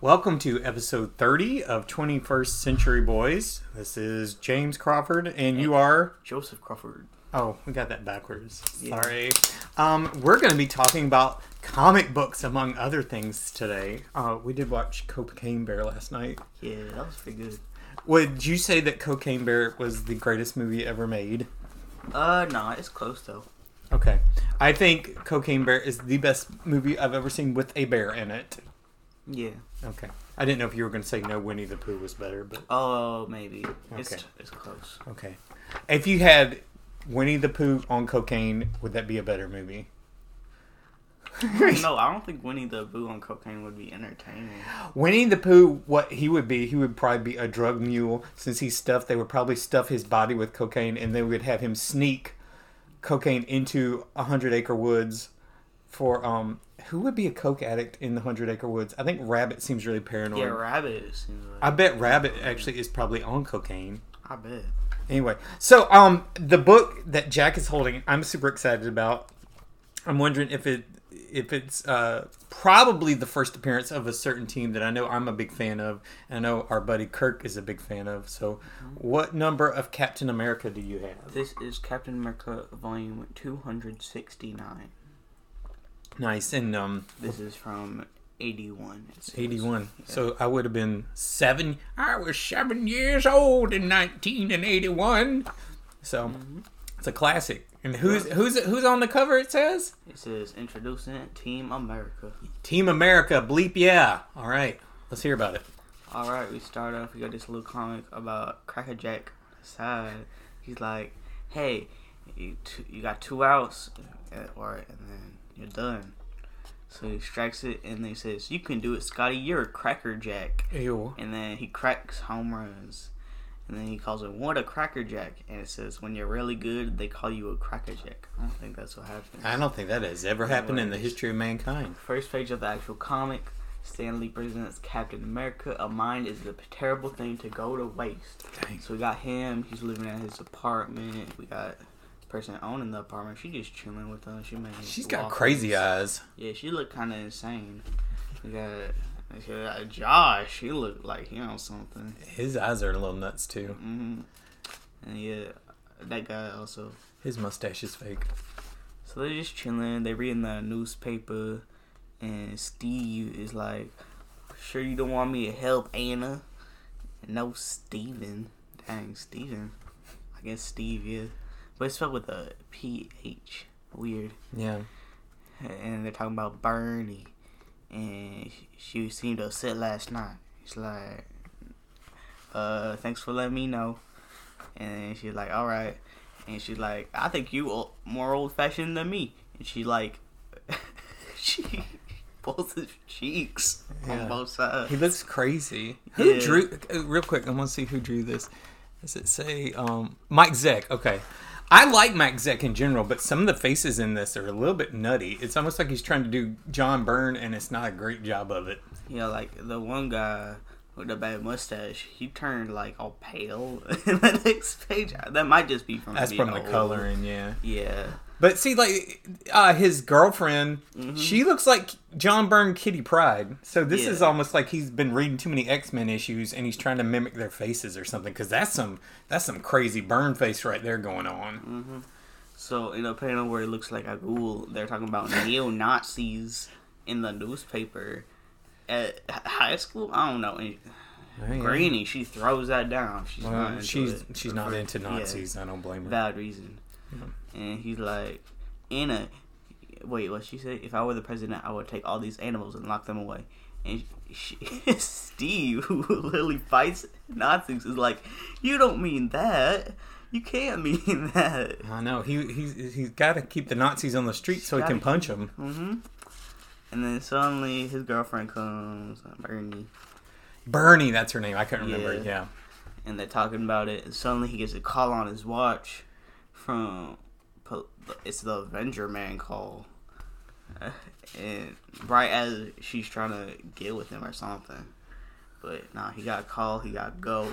Welcome to episode 30 of 21st Century Boys. This is James Crawford, and you are... Joseph Crawford. Oh, we got that backwards. Yeah. Sorry. We're going to be talking about comic books, among other things, today. We did watch Cocaine Bear last night. Yeah, that was pretty good. Would you say that Cocaine Bear was the greatest movie ever made? No, it's close, though. Okay. I think Cocaine Bear is the best movie I've ever seen with a bear in it. Yeah. Okay. I didn't know if you were going to say no, Winnie the Pooh was better, but... Oh, maybe. Okay. It's close. Okay. If you had Winnie the Pooh on cocaine, would that be a better movie? No, I don't think Winnie the Pooh on cocaine would be entertaining. Winnie the Pooh, what he would be, he would probably be a drug mule. Since he's stuffed, they would probably stuff his body with cocaine, and they would have him sneak cocaine into 100 Acre Woods for... Who would be a coke addict in the 100 Acre Woods? I think Rabbit seems really paranoid. Yeah, Rabbit seems like... I bet Rabbit actually is probably on cocaine. I bet. Anyway, so the book that Jack is holding, I'm super excited about. I'm wondering if it's probably the first appearance of a certain team that I know I'm a big fan of, and I know our buddy Kirk is a big fan of. So what number of Captain America do you have? This is Captain America volume 269. Nice, and this is from 81. It's 81. Yeah. So I would have been 7. I was 7 years old in 1981. So it's a classic. And who's on the cover? It says introducing Team America. Team America, bleep yeah! All right, let's hear about it. All right, we start off. We got this little comic about Cracker Jack. Side, he's like, "Hey, you got 2 hours, or and then." You're done. So he strikes it, and he says, "You can do it, Scotty. You're a Cracker Jack." Ew. And then he cracks home runs. And then he calls it, "What a Cracker Jack." And it says, when you're really good, they call you a Cracker Jack. I don't think that's what happens. I don't think that has ever happened in the history of mankind. First page of the actual comic, Stan Lee presents Captain America. A mind is a terrible thing to go to waste. Dang. So we got him. He's living at his apartment. We got... person owning the apartment, she just chilling with them. She's got crazy eyes. Yeah, she looked kind of insane. She got Josh. He looked like he on something. His eyes are a little nuts too. Mm-hmm. And yeah, that guy also. His mustache is fake. So they're just chilling. They're reading the newspaper, and Steve is like, "Sure you don't want me to help Anna?" No, Steven. Dang, Steven. I guess Steve, yeah. But it's spelled with a P-H. Weird. Yeah. And they're talking about Bernie. And she seemed upset last night. She's like, thanks for letting me know. And she's like, all right. And she's like, I think you are more old-fashioned than me. And she like, she pulls his cheeks on both sides. He looks crazy. Who drew, real quick, I want to see who drew this. Does it say, Mike Zeck. Okay. I like Mike Zeck in general, but some of the faces in this are a little bit nutty. It's almost like he's trying to do John Byrne, and it's not a great job of it. Yeah, like the one guy with the bad mustache, he turned like all pale in the next page. That might just be from the coloring, yeah. Yeah. But see, like his girlfriend, she looks like John Byrne Kitty Pryde. So this is almost like he's been reading too many X Men issues, and he's trying to mimic their faces or something. Because that's some crazy Byrne face right there going on. Mm-hmm. So in a panel where it looks like a ghoul, they're talking about neo Nazis in the newspaper at high school. I don't know. Granny, she throws that down. She's not into Nazis. Yeah. I don't blame her. Valid reason. And he's like, Anna, wait, what she said? If I were the president, I would take all these animals and lock them away. And Steve, who literally fights Nazis, is like, you don't mean that. You can't mean that. I know. He's got to keep the Nazis on the street so he can punch them. Mm-hmm. And then suddenly his girlfriend comes, Bernie. Bernie, that's her name. I couldn't remember. Yeah. And they're talking about it. And suddenly he gets a call on his watch. It's the Avenger Man call, and right as she's trying to get with him or something, but nah, he got a call, he got to go,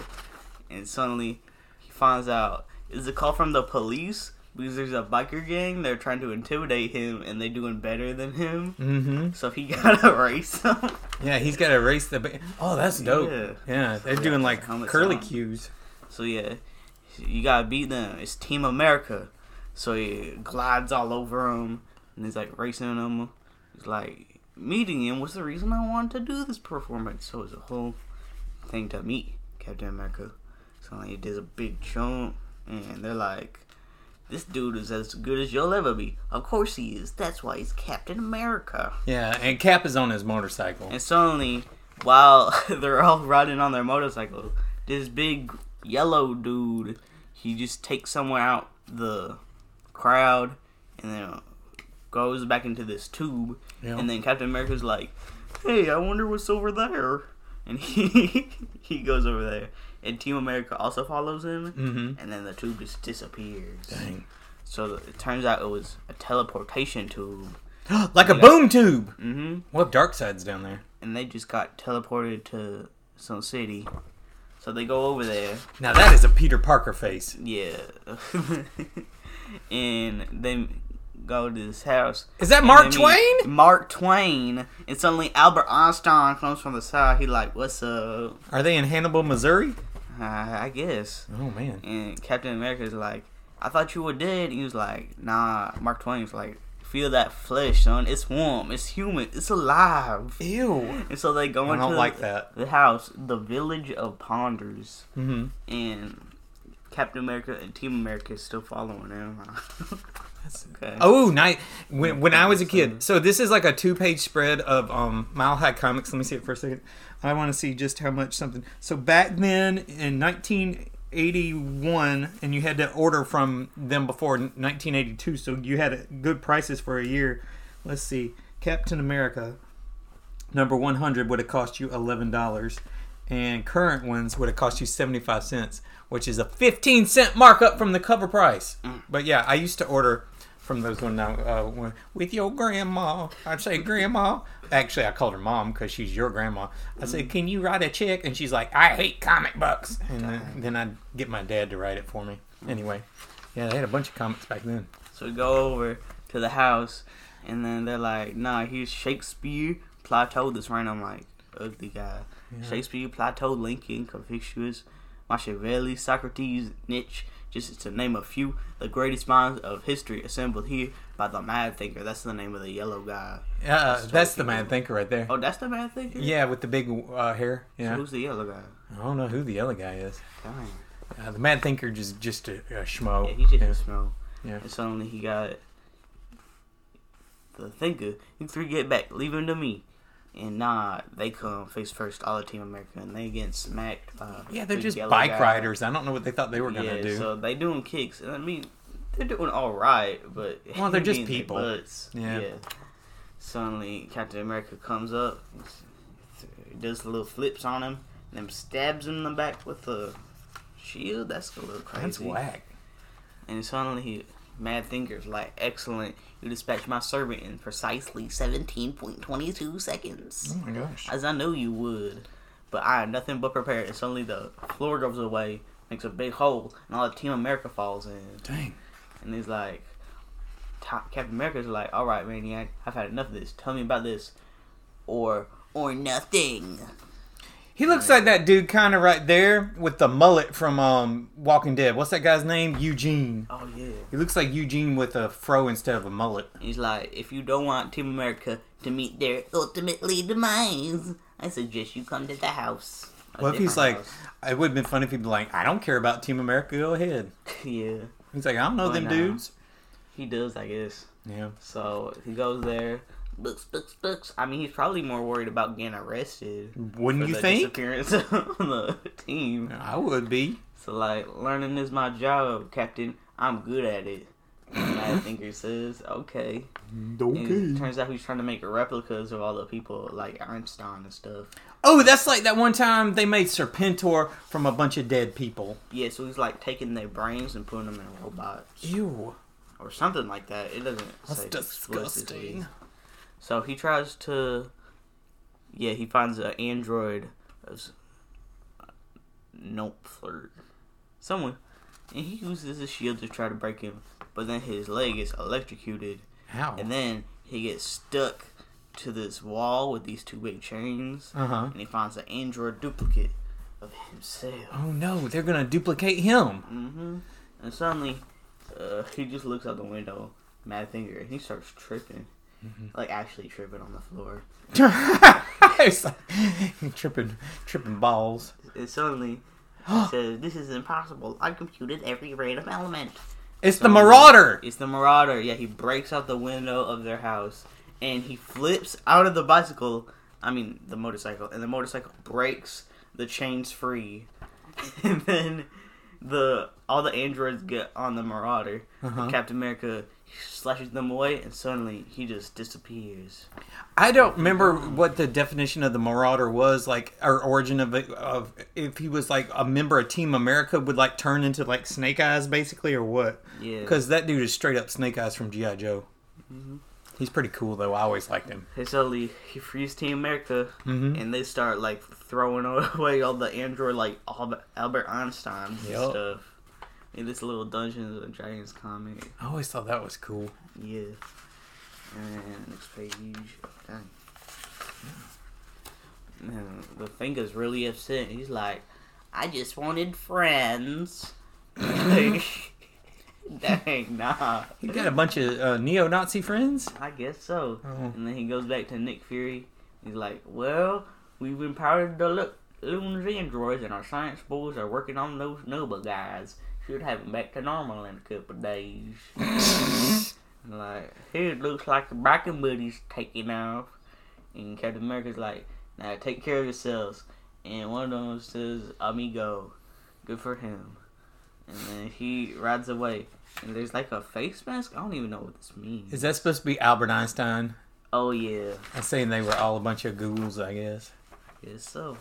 and suddenly he finds out it's a call from the police, Because there's a biker gang, they're trying to intimidate him, and they're doing better than him. Mm-hmm. So he gotta race them. Yeah, he's gotta race the... Oh, that's dope. Yeah, they're doing, like, curlicues. So, yeah, you gotta beat them. It's Team America. So he glides all over them, and he's, like, racing them. He's, like, meeting him was the reason I wanted to do this performance. So it's a whole thing to meet Captain America. So he does a big jump, and they're like... This dude is as good as you'll ever be. Of course he is. That's why he's Captain America. Yeah, and Cap is on his motorcycle. And suddenly, while they're all riding on their motorcycle, this big yellow dude, he just takes someone out the crowd and then goes back into this tube. Yep. And then Captain America's like, hey, I wonder what's over there. And he goes over there. And Team America also follows him. Mm-hmm. And then the tube just disappears. Dang. So it turns out it was a teleportation tube. Like a boom tube! Mm-hmm. Well, Darkseid's down there. And they just got teleported to some city. So they go over there. Now that is a Peter Parker face. Yeah. And they go to this house. Is that Mark Twain? Mark Twain. And suddenly Albert Einstein comes from the side. He like, what's up? Are they in Hannibal, Missouri? I guess. Oh, man. And Captain America's like, I thought you were dead. He was like, nah. Mark Twain's like, feel that flesh, son. It's warm. It's human. It's alive. Ew. And so they go into the house, the village of Ponders. Mm-hmm. And Captain America and Team America is still following him. Okay. Oh, nice. When I was a kid. So this is like a 2-page spread of Mile High Comics. Let me see it for a second. I want to see just how much something. So back then in 1981, and you had to order from them before 1982, so you had good prices for a year. Let's see. Captain America, number 100, would have cost you $11. And current ones would have cost you 75 cents, which is a 15-cent markup from the cover price. Mm. But yeah, I used to order from those one now with your grandma. I'd say, Grandma. Actually, I called her Mom because she's your grandma. I said, can you write a check? And she's like, I hate comic books. And then I'd get my dad to write it for me. Anyway, yeah, they had a bunch of comics back then. So we go over to the house, and then they're like, nah, here's Shakespeare, Plato, this random, like, ugly guy. Yeah. Shakespeare, Plato, Lincoln, Confucius, Machiavelli, Socrates, Nietzsche, just to name a few, the greatest minds of history assembled here by the Mad Thinker. That's the name of the yellow guy. That's the Mad Thinker right there. Oh, that's the Mad Thinker? Yeah, with the big hair. Yeah. So who's the yellow guy? I don't know who the yellow guy is. Dang. The Mad Thinker just a schmo. Yeah, he's just a schmo. Yeah. And suddenly he got the Thinker. You three get back. Leave him to me. And nah, they come face first, all of Team America, and they get smacked by they're just bike riders. I don't know what they thought they were going to do. Yeah, so they doing kicks. I mean, they're doing all right, but... Well, they're just people. Yeah. Suddenly, Captain America comes up, does the little flips on him, and then stabs him in the back with a shield. That's a little crazy. That's whack. And suddenly, Mad Thinker's like, excellent. You dispatch my servant in precisely 17.22 seconds. Oh my gosh. As I knew you would. But I am nothing but prepared. And suddenly the floor goes away, makes a big hole, and all the Team America falls in. Dang. And he's like, Captain America's like, alright, Maniac, I've had enough of this. Tell me about this. Or nothing. He looks like that dude kind of right there with the mullet from Walking Dead. What's that guy's name? Eugene. Oh, yeah. He looks like Eugene with a fro instead of a mullet. He's like, if you don't want Team America to meet their ultimately demise, I suggest you come to the house. Well, if he's like, it would have been funny if he'd be like, I don't care about Team America, go ahead. Yeah. He's like, I don't know them dudes. He does, I guess. Yeah. So he goes there. Books. I mean, he's probably more worried about getting arrested. Wouldn't you think? Disappearance on the team. I would be. So, like, learning is my job, Captain. I'm good at it. And I think he says, okay. And it turns out he's trying to make replicas of all the people, like Einstein and stuff. Oh, that's like that one time they made Serpentor from a bunch of dead people. Yeah, so he's, like, taking their brains and putting them in robots. Ew. Or something like that. It doesn't say disgusting. So he tries to, he finds an android, someone, and he uses his shield to try to break him. but then his leg gets electrocuted. How? And then he gets stuck to this wall with these two big chains, and he finds an android duplicate of himself. Oh no, they're gonna duplicate him! Mm-hmm. And suddenly, he just looks out the window, Mad Thinker, and he starts tripping. Like, actually tripping on the floor. Tripping balls. And suddenly, he says, "This is impossible. I computed every rate of element." It's the Marauder! It's the Marauder. Yeah, he breaks out the window of their house, and he flips out of the motorcycle, and the motorcycle breaks the chains free. And then all the androids get on the Marauder. And Captain America slashes them away, and suddenly he just disappears. I don't remember what the definition of the Marauder was, like, or origin of it, of if he was like a member of Team America, would like turn into like Snake Eyes basically, or what? Yeah, because that dude is straight up Snake Eyes from G.I. Joe. Mm-hmm. He's pretty cool though. I always liked him. And suddenly he frees Team America, and they start like throwing away all the android, like Albert Einstein and stuff. In this little Dungeons and Dragons comic. I always thought that was cool. Yeah. And next page. Dang. And the Finger's really upset. He's like, "I just wanted friends." Like, dang, nah. He got a bunch of neo-Nazi friends? I guess so. Oh. And then he goes back to Nick Fury. He's like, "Well, we've empowered the loons androids, and our science boys are working on those Nova guys. Should have him back to normal in a couple of days." Like, "Here it looks like the biking buddies taking off." And Captain America's like, "Now take care of yourselves." And one of them says, "Amigo." Good for him. And then he rides away. And there's like a face mask? I don't even know what this means. Is that supposed to be Albert Einstein? Oh, yeah. I'm saying they were all a bunch of ghouls, I guess. Yes, so.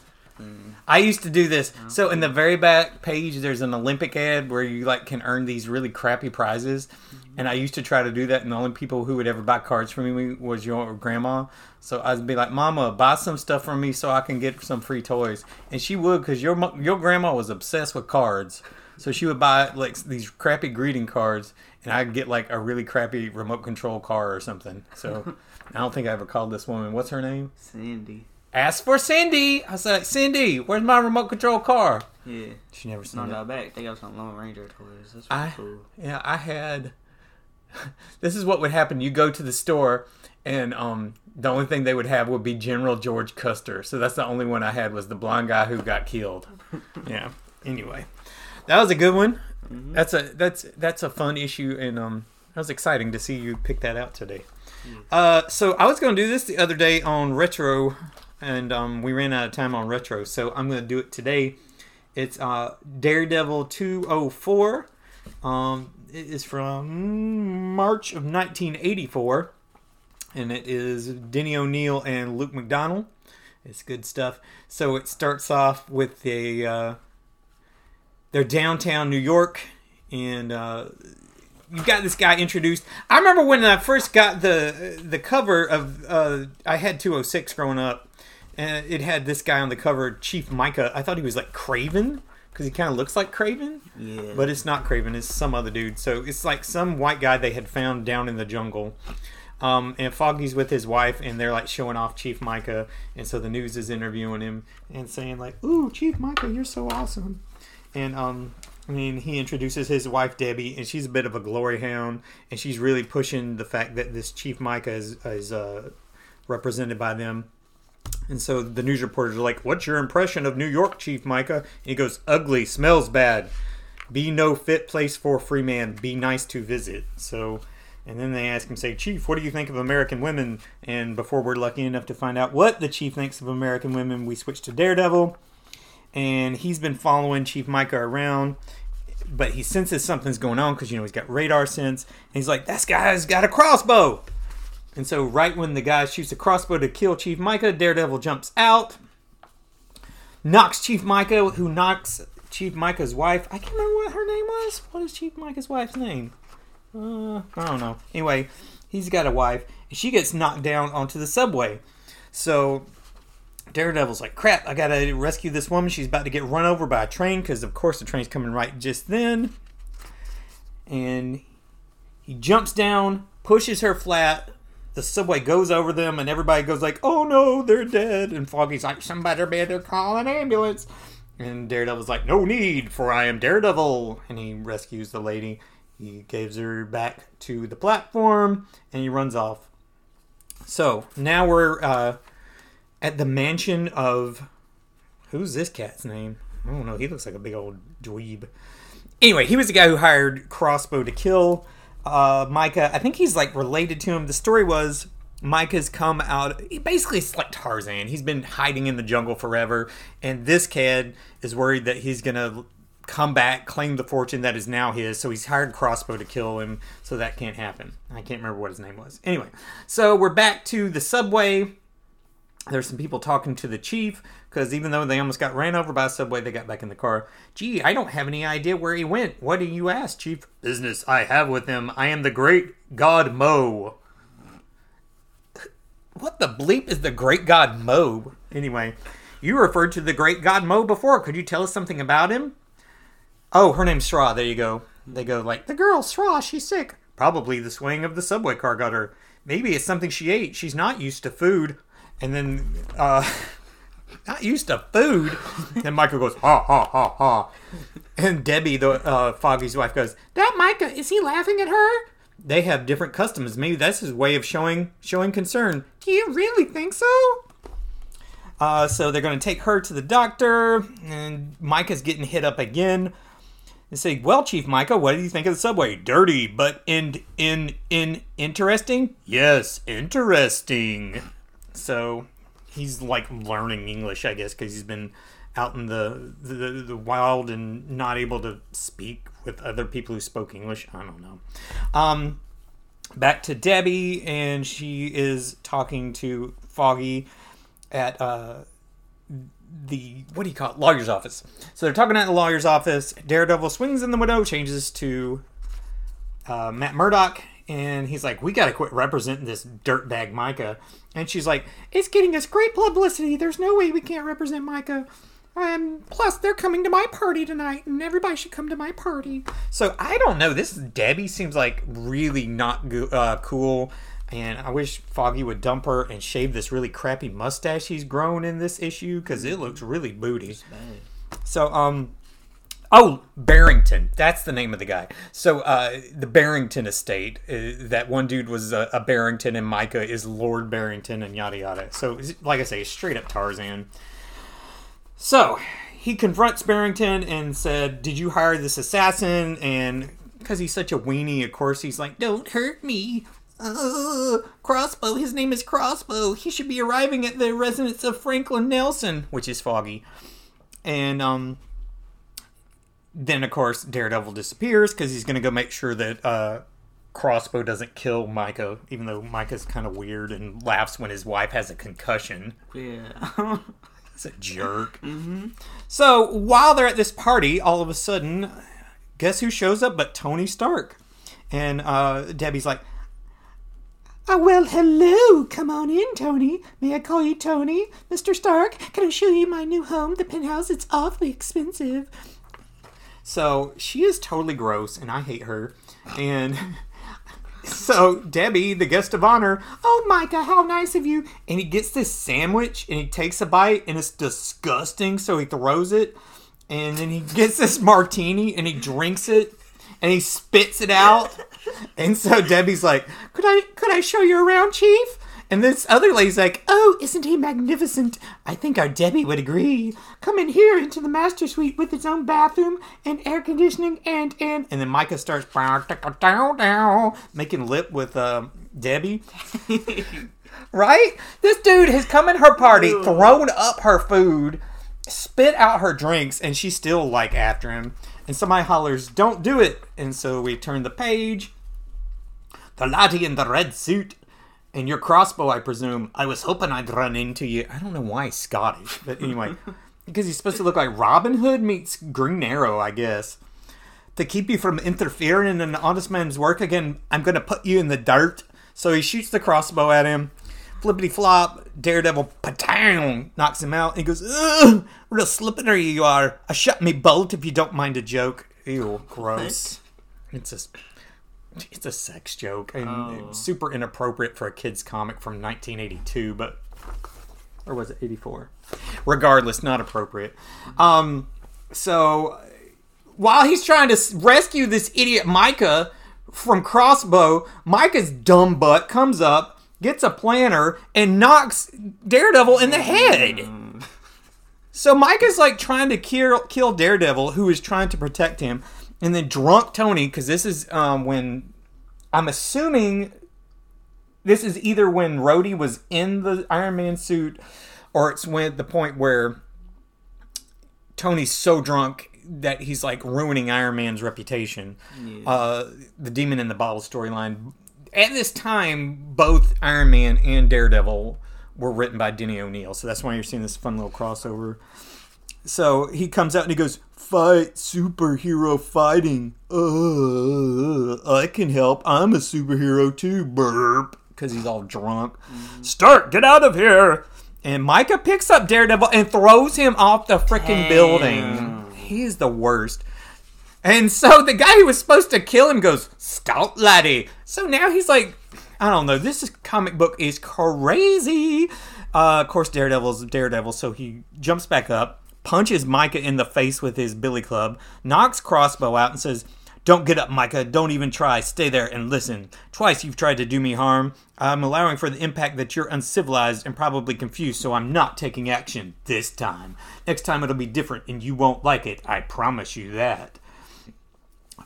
I used to do this. So in the very back page, there's an Olympic ad where you like can earn these really crappy prizes, and I used to try to do that. And the only people who would ever buy cards for me was your grandma. So I'd be like, "Mama, buy some stuff for me so I can get some free toys," and she would, because your grandma was obsessed with cards. So she would buy like these crappy greeting cards, and I'd get like a really crappy remote control car or something. So I don't think I ever called this woman. What's her name? Sandy. Asked for Cindy. I said, "Cindy, where's my remote control car?" Yeah. She never seen it. Back. They got some Lone Ranger toys. That's really cool. Yeah, I had... This is what would happen. You go to the store, and the only thing they would have would be General George Custer. So that's the only one I had, was the blonde guy who got killed. Yeah. Anyway. That was a good one. Mm-hmm. That's a fun issue, and that was exciting to see you pick that out today. Yeah. So I was going to do this the other day on Retro... And we ran out of time on Retro, so I'm going to do it today. It's Daredevil 204. It is from March of 1984. And it is Denny O'Neill and Luke McDonald. It's good stuff. So it starts off with they're downtown New York. And you got this guy introduced. I remember when I first got the cover of... I had 206 growing up. And it had this guy on the cover, Chief Micah. I thought he was like Craven, because he kind of looks like Craven. Yeah. But it's not Craven, it's some other dude. So it's like some white guy they had found down in the jungle. And Foggy's with his wife, and they're like showing off Chief Micah. And so the news is interviewing him and saying like, "Ooh, Chief Micah, you're so awesome." And he introduces his wife, Debbie, and she's a bit of a glory hound. And she's really pushing the fact that this Chief Micah is represented by them. And so the news reporters are like, "What's your impression of New York, Chief Micah?" And he goes, "Ugly, smells bad, be no fit place for a free man, be nice to visit." So, and then they ask him, say, "Chief, what do you think of American women?" And before we're lucky enough to find out what the Chief thinks of American women, we switch to Daredevil. And he's been following Chief Micah around, but he senses something's going on because, he's got radar sense. And he's like, "This guy's got a crossbow." And so right when the guy shoots a crossbow to kill Chief Micah, Daredevil jumps out, knocks Chief Micah, who knocks Chief Micah's wife. I can't remember what her name was. What is Chief Micah's wife's name? I don't know. Anyway, he's got a wife, and she gets knocked down onto the subway. So Daredevil's like, "Crap, I gotta rescue this woman. She's about to get run over by a train," because of course the train's coming right just then. And He jumps down, pushes her flat. The subway goes over them, and everybody goes like, oh no, they're dead. And Foggy's like, somebody better call an ambulance. And Daredevil's like, no need, for I am Daredevil. And he rescues the lady. He gives her back to the platform, and he runs off. So, now we're at the mansion of... Who's this cat's name? I don't know. He looks like a big old dweeb. Anyway, he was the guy who hired Crossbow to kill Micah. I think he's, like, related to him. The story was Micah's come out... Basically, it's like Tarzan. He's been hiding in the jungle forever, and this kid is worried that he's going to come back, claim the fortune that is now his, so he's hired Crossbow to kill him, so that can't happen. I can't remember what his name was. Anyway, so we're back to the subway. There's some people talking to the chief, because even though they almost got ran over by a subway, they got back in the car. Gee, I don't have any idea where he went. What do you ask, Chief? Business I have with him. I am the great god Mo. What the bleep is the great god Mo? Anyway, you referred to the great god Mo before. Could you tell us something about him? Oh, her name's Sra. There you go. They go like, the girl, Sra, she's sick. Probably the swaying of the subway car got her. Maybe it's something she ate. She's not used to food. And then, not used to food. Then Micah goes, ha, ha, ha, ha. And Debbie, the Foggy's wife, goes, that Micah, is he laughing at her? They have different customs. Maybe that's his way of showing concern. Do you really think so? So they're going to take her to the doctor. And Micah's getting hit up again. And say, well, Chief Micah, what do you think of the subway? Dirty, but interesting? Yes, interesting. So he's like learning English, I guess, because he's been out in the wild and not able to speak with other people who spoke English. I don't know. Back to Debbie, and she is talking to Foggy at the lawyer's office. So they're talking at the lawyer's office. Daredevil swings in the window, changes to Matt Murdock, and he's like, we gotta quit representing this dirtbag Micah. And she's like, it's getting us great publicity. There's no way we can't represent Micah. Plus, they're coming to my party tonight, and everybody should come to my party. So I don't know. This Debbie seems like really not cool. And I wish Foggy would dump her and shave this really crappy mustache he's grown in this issue, because it looks really booty. So, Barrington. That's the name of the guy. So, the Barrington estate. That one dude was a Barrington, and Micah is Lord Barrington, and yada yada. So, like I say, straight up Tarzan. So, he confronts Barrington and said, did you hire this assassin? And because he's such a weenie, of course, he's like, don't hurt me. Crossbow, his name is Crossbow. He should be arriving at the residence of Franklin Nelson, which is Foggy. And then, of course, Daredevil disappears because he's going to go make sure that Crossbow doesn't kill Micah, even though Micah's kind of weird and laughs when his wife has a concussion. Yeah. He's a jerk. Mm-hmm. So, while they're at this party, all of a sudden, guess who shows up but Tony Stark? And Debbie's like, oh, well, hello. Come on in, Tony. May I call you Tony? Mr. Stark, can I show you my new home? The penthouse, it's awfully expensive. So, she is totally gross, and I hate her. And so, Debbie, the guest of honor, oh, Micah, how nice of you. And he gets this sandwich, and he takes a bite, and it's disgusting, so he throws it. And then he gets this martini, and he drinks it, and he spits it out. And so Debbie's like, could I show you around, Chief? And this other lady's like, oh, isn't he magnificent? I think our Debbie would agree. Come in here into the master suite with its own bathroom and air conditioning and... And then Micah starts making lip with Debbie. Right? This dude has come in her party, thrown up her food, spit out her drinks, and she's still like after him. And somebody hollers, don't do it. And so we turn the page. The laddie in the red suit. And your Crossbow, I presume. I was hoping I'd run into you. I don't know why he's Scottish. But anyway. Because he's supposed to look like Robin Hood meets Green Arrow, I guess. To keep you from interfering in an honest man's work again, I'm going to put you in the dirt. So he shoots the crossbow at him. Flippity-flop, Daredevil, patang, knocks him out. And he goes, ugh, real slippery you are. I shut me bolt if you don't mind a joke. Ew, gross. It's just It's a sex joke. And it's super inappropriate for a kid's comic from 1982, but... Or was it 84? Regardless, not appropriate. So, while he's trying to rescue this idiot Micah from Crossbow, Micah's dumb butt comes up, gets a planter, and knocks Daredevil in the head. So Micah's like trying to kill Daredevil, who is trying to protect him. And then drunk Tony, because this is when... I'm assuming... This is either when Rhodey was in the Iron Man suit, or it's when the point where Tony's so drunk that he's like ruining Iron Man's reputation. Yeah. The Demon in the Bottle storyline. At this time, both Iron Man and Daredevil were written by Denny O'Neill, so that's why you're seeing this fun little crossover. So he comes out and he goes, "Fight, superhero fighting. I can help. I'm a superhero too." Burp. Because he's all drunk. Stark, get out of here! And Micah picks up Daredevil and throws him off the freaking building. He's the worst. And so the guy who was supposed to kill him goes, "Stout laddie." So now he's like, I don't know, this comic book is crazy. Of course, Daredevil's Daredevil, so he jumps back up, punches Micah in the face with his billy club, knocks Crossbow out and says, "Don't get up, Micah. Don't even try. Stay there and listen. Twice you've tried to do me harm. I'm allowing for the impact that you're uncivilized and probably confused, so I'm not taking action this time. Next time it'll be different, and you won't like it. I promise you that."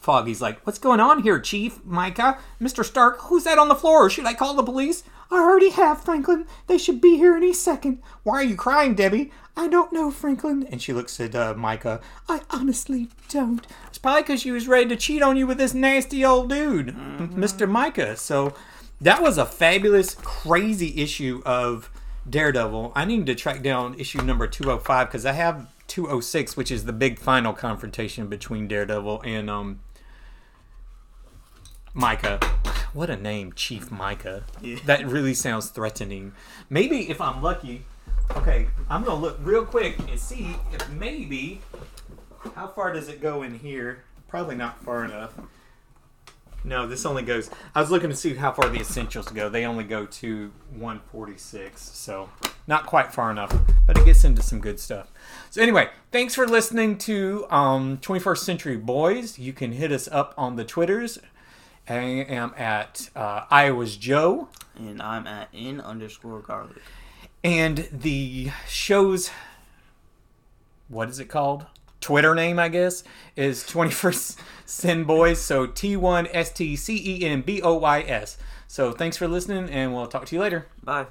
Foggy's like, "What's going on here, Chief Micah? Mr. Stark, who's that on the floor? Should I call the police?" "I already have, Franklin. They should be here any second." "Why are you crying, Debbie?" "I don't know, Franklin." And she looks at Micah. "I honestly don't." "It's probably because she was ready to cheat on you with this nasty old dude, Mr. Micah." So that was a fabulous, crazy issue of Daredevil. I need to track down issue number 205 because I have 206, which is the big final confrontation between Daredevil and Micah. What a name, Chief Micah. Yeah. That really sounds threatening. Maybe if I'm lucky... Okay, I'm going to look real quick and see if maybe... How far does it go in here? Probably not far enough. No, this only goes... I was looking to see how far the essentials go. They only go to 146, so not quite far enough. But it gets into some good stuff. So anyway, thanks for listening to 21st Century Boys. You can hit us up on the Twitters. I am at Iowa's Joe. And I'm at N_garlic. And the show's, what is it called? Twitter name, I guess, is 21st Cen Boys. So T1STCENBOYS. So thanks for listening, and we'll talk to you later. Bye.